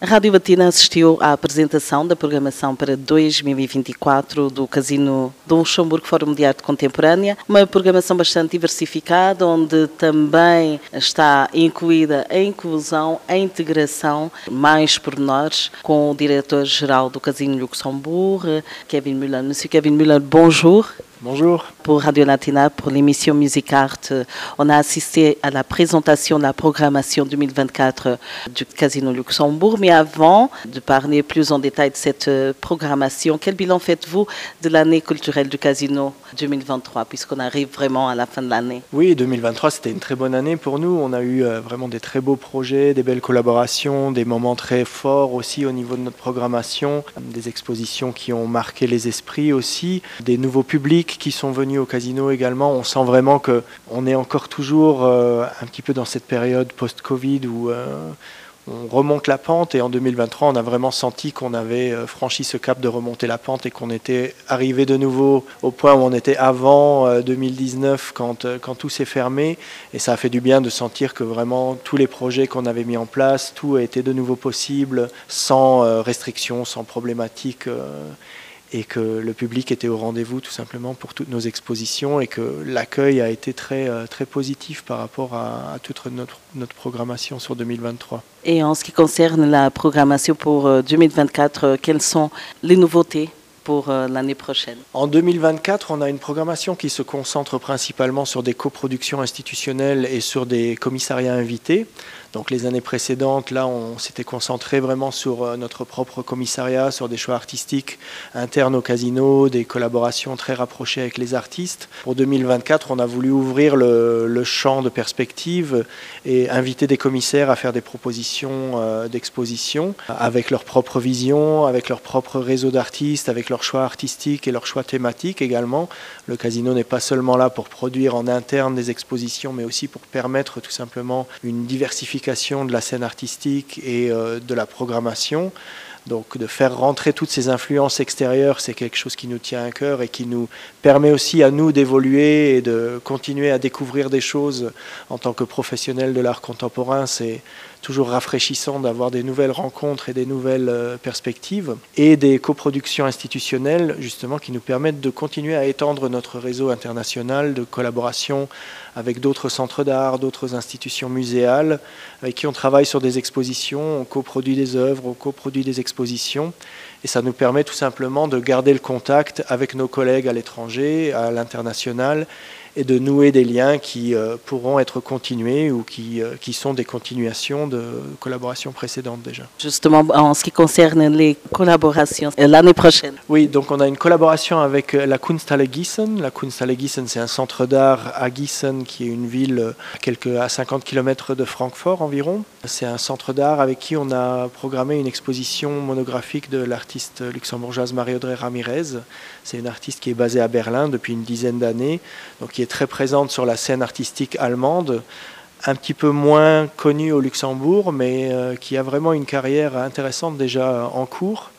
A Rádio Latina assistiu à apresentação da programação para 2024 do Casino do Luxemburgo Fórum de Arte Contemporânea, uma programação bastante diversificada, onde também está incluída a inclusão, a integração, mais pormenores, com o diretor-geral do Casino Luxemburgo, Kevin Müller. Monsieur Kevin Müller, bonjour. Bonjour. Pour Radio Latina, pour l'émission MusicArte, on a assisté à la présentation de la programmation 2024 du Casino Luxembourg. Mais avant de parler plus en détail de cette programmation, quel bilan faites-vous de l'année culturelle du Casino 2023, puisqu'on arrive vraiment à la fin de l'année? Oui, 2023, c'était une très bonne année pour nous. On a eu vraiment des très beaux projets, des belles collaborations, des moments très forts aussi au niveau de notre programmation, des expositions qui ont marqué les esprits aussi, des nouveaux publics qui sont venus au casino également. On sent vraiment qu'on est encore toujours un petit peu dans cette période post-Covid où on remonte la pente, et en 2023 on a vraiment senti qu'on avait franchi ce cap de remonter la pente et qu'on était arrivé de nouveau au point où on était avant 2019 quand tout s'est fermé, et ça a fait du bien de sentir que vraiment tous les projets qu'on avait mis en place, tout a été de nouveau possible sans restrictions, sans problématiques, et que le public était au rendez-vous tout simplement pour toutes nos expositions, et que l'accueil a été très, très positif par rapport à toute notre programmation sur 2023. Et en ce qui concerne la programmation pour 2024, quelles sont les nouveautés pour l'année prochaine? En 2024, on a une programmation qui se concentre principalement sur des coproductions institutionnelles et sur des commissariats invités. Donc les années précédentes, là, on s'était concentré vraiment sur notre propre commissariat, sur des choix artistiques internes au casino, des collaborations très rapprochées avec les artistes. Pour 2024, on a voulu ouvrir le champ de perspective et inviter des commissaires à faire des propositions d'exposition avec leur propre vision, avec leur propre réseau d'artistes, avec leurs choix artistiques et leurs choix thématiques également. Le casino n'est pas seulement là pour produire en interne des expositions, mais aussi pour permettre tout simplement une diversification de la scène artistique et de la programmation. Donc de faire rentrer toutes ces influences extérieures, c'est quelque chose qui nous tient à cœur et qui nous permet aussi à nous d'évoluer et de continuer à découvrir des choses en tant que professionnels de l'art contemporain. C'est toujours rafraîchissant d'avoir des nouvelles rencontres et des nouvelles perspectives, et des coproductions institutionnelles justement qui nous permettent de continuer à étendre notre réseau international de collaboration avec d'autres centres d'art, d'autres institutions muséales avec qui on travaille sur des expositions, on coproduit des œuvres, on coproduit des expositions, et ça nous permet tout simplement de garder le contact avec nos collègues à l'étranger, à l'international, et de nouer des liens qui pourront être continués ou qui sont des continuations de collaborations précédentes déjà. Justement, en ce qui concerne les collaborations, l'année prochaine? Oui, donc on a une collaboration avec la Kunsthalle Giessen. La Kunsthalle Giessen, c'est un centre d'art à Giessen, qui est une ville à 50 km de Francfort environ. C'est un centre d'art avec qui on a programmé une exposition monographique de l'artiste luxembourgeoise Marie-Audrey Ramirez. C'est une artiste qui est basée à Berlin depuis une dizaine d'années, donc qui est très présente sur la scène artistique allemande, un petit peu moins connue au Luxembourg, mais qui a vraiment une carrière intéressante déjà en cours.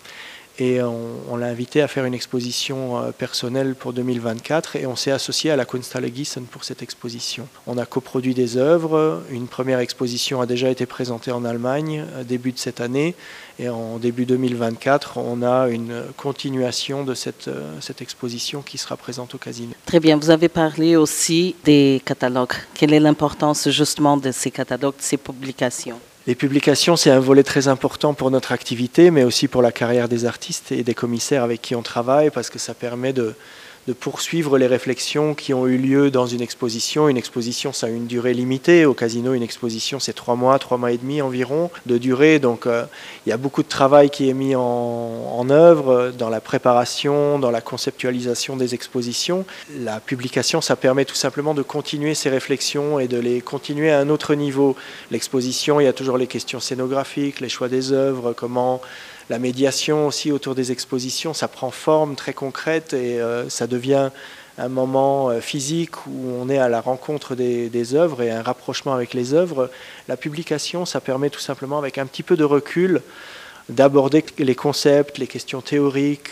Et on l'a invité à faire une exposition personnelle pour 2024, et on s'est associé à la Kunsthalle Giessen pour cette exposition. On a coproduit des œuvres, une première exposition a déjà été présentée en Allemagne début de cette année, et en début 2024 on a une continuation de cette exposition qui sera présente au casino. Très bien, vous avez parlé aussi des catalogues. Quelle est l'importance justement de ces catalogues, de ces publications? Les publications, c'est un volet très important pour notre activité, mais aussi pour la carrière des artistes et des commissaires avec qui on travaille, parce que ça permet de poursuivre les réflexions qui ont eu lieu dans une exposition. Une exposition, ça a une durée limitée. Au casino, une exposition, c'est 3 mois et demi environ de durée. Donc, il y a beaucoup de travail qui est mis en œuvre dans la préparation, dans la conceptualisation des expositions. La publication, ça permet tout simplement de continuer ces réflexions et de les continuer à un autre niveau. L'exposition, il y a toujours les questions scénographiques, les choix des œuvres, comment La médiation aussi autour des expositions, ça prend forme très concrète et ça devient un moment physique où on est à la rencontre des œuvres et un rapprochement avec les œuvres. La publication, ça permet tout simplement, avec un petit peu de recul, d'aborder les concepts, les questions théoriques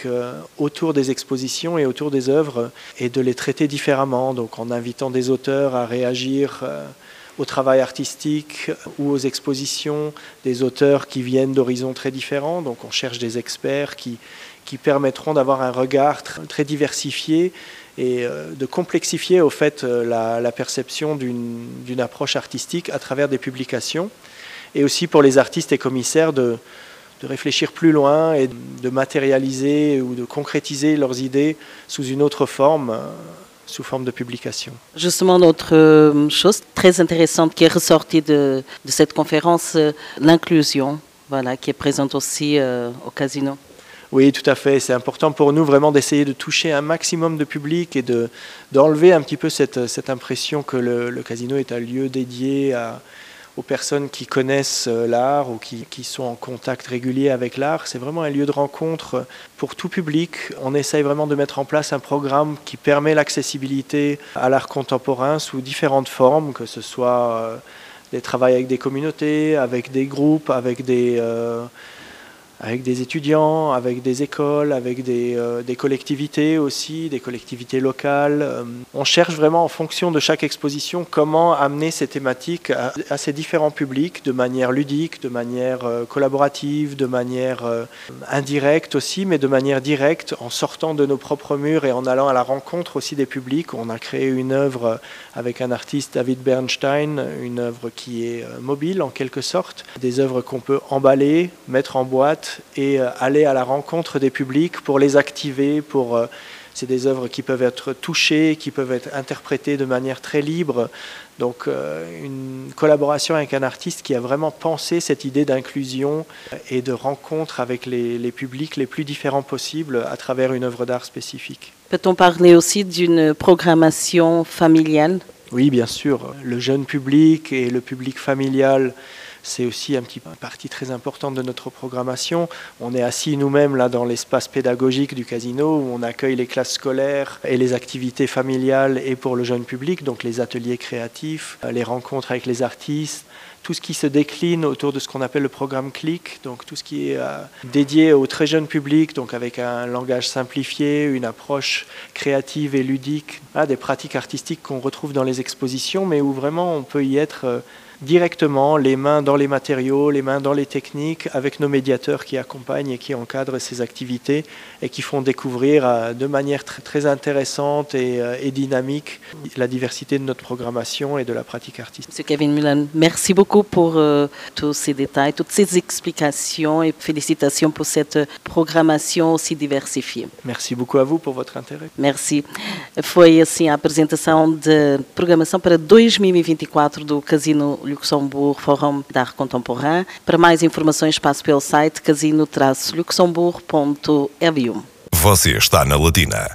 autour des expositions et autour des œuvres et de les traiter différemment, donc en invitant des auteurs à réagir au travail artistique ou aux expositions, des auteurs qui viennent d'horizons très différents, donc on cherche des experts qui permettront d'avoir un regard très diversifié et de complexifier au fait la perception d'une approche artistique à travers des publications, et aussi pour les artistes et commissaires de réfléchir plus loin et de matérialiser ou de concrétiser leurs idées sous une autre forme, sous forme de publication. Justement, autre chose très intéressante qui est ressortie de cette conférence, l'inclusion, voilà, qui est présente aussi au Casino. Oui, tout à fait. C'est important pour nous vraiment d'essayer de toucher un maximum de public et d'enlever un petit peu cette impression que le Casino est un lieu dédié aux personnes qui connaissent l'art ou qui sont en contact régulier avec l'art. C'est vraiment un lieu de rencontre pour tout public. On essaye vraiment de mettre en place un programme qui permet l'accessibilité à l'art contemporain sous différentes formes, que ce soit des travaux avec des communautés, avec des groupes, avec des étudiants, avec des écoles, avec des collectivités aussi, des collectivités locales. On cherche vraiment en fonction de chaque exposition comment amener ces thématiques à ces différents publics de manière ludique, de manière collaborative, de manière indirecte aussi, mais de manière directe, en sortant de nos propres murs et en allant à la rencontre aussi des publics. On a créé une œuvre avec un artiste, David Bernstein, une œuvre qui est mobile en quelque sorte, des œuvres qu'on peut emballer, mettre en boîte, et aller à la rencontre des publics pour les activer. C'est des œuvres qui peuvent être touchées, qui peuvent être interprétées de manière très libre. Donc une collaboration avec un artiste qui a vraiment pensé cette idée d'inclusion et de rencontre avec les publics les plus différents possibles à travers une œuvre d'art spécifique. Peut-on parler aussi d'une programmation familiale? Oui, bien sûr. Le jeune public et le public familial, c'est aussi un petit partie très importante de notre programmation. On est assis nous-mêmes là dans l'espace pédagogique du Casino où on accueille les classes scolaires et les activités familiales et pour le jeune public, donc les ateliers créatifs, les rencontres avec les artistes, tout ce qui se décline autour de ce qu'on appelle le programme CLIC, donc tout ce qui est dédié au très jeune public, donc avec un langage simplifié, une approche créative et ludique, des pratiques artistiques qu'on retrouve dans les expositions, mais où vraiment on peut y être directement, les mains dans les matériaux, les mains dans les techniques, avec nos médiateurs qui accompagnent et qui encadrent ces activités et qui font découvrir de manière très, très intéressante et dynamique la diversité de notre programmation et de la pratique artistique. Monsieur Kevin Müller, merci beaucoup pour tous ces détails, toutes ces explications, et félicitations pour cette programmação aussi diversifiée. Merci beaucoup à vous pour votre intérêt. Merci. Foi assim a apresentação de programação para 2024 do Casino Luxemburgo, Fórum de Arte Contemporânea. Para mais informações, passe pelo site casino-luxemburgo.eu. Você está na Latina.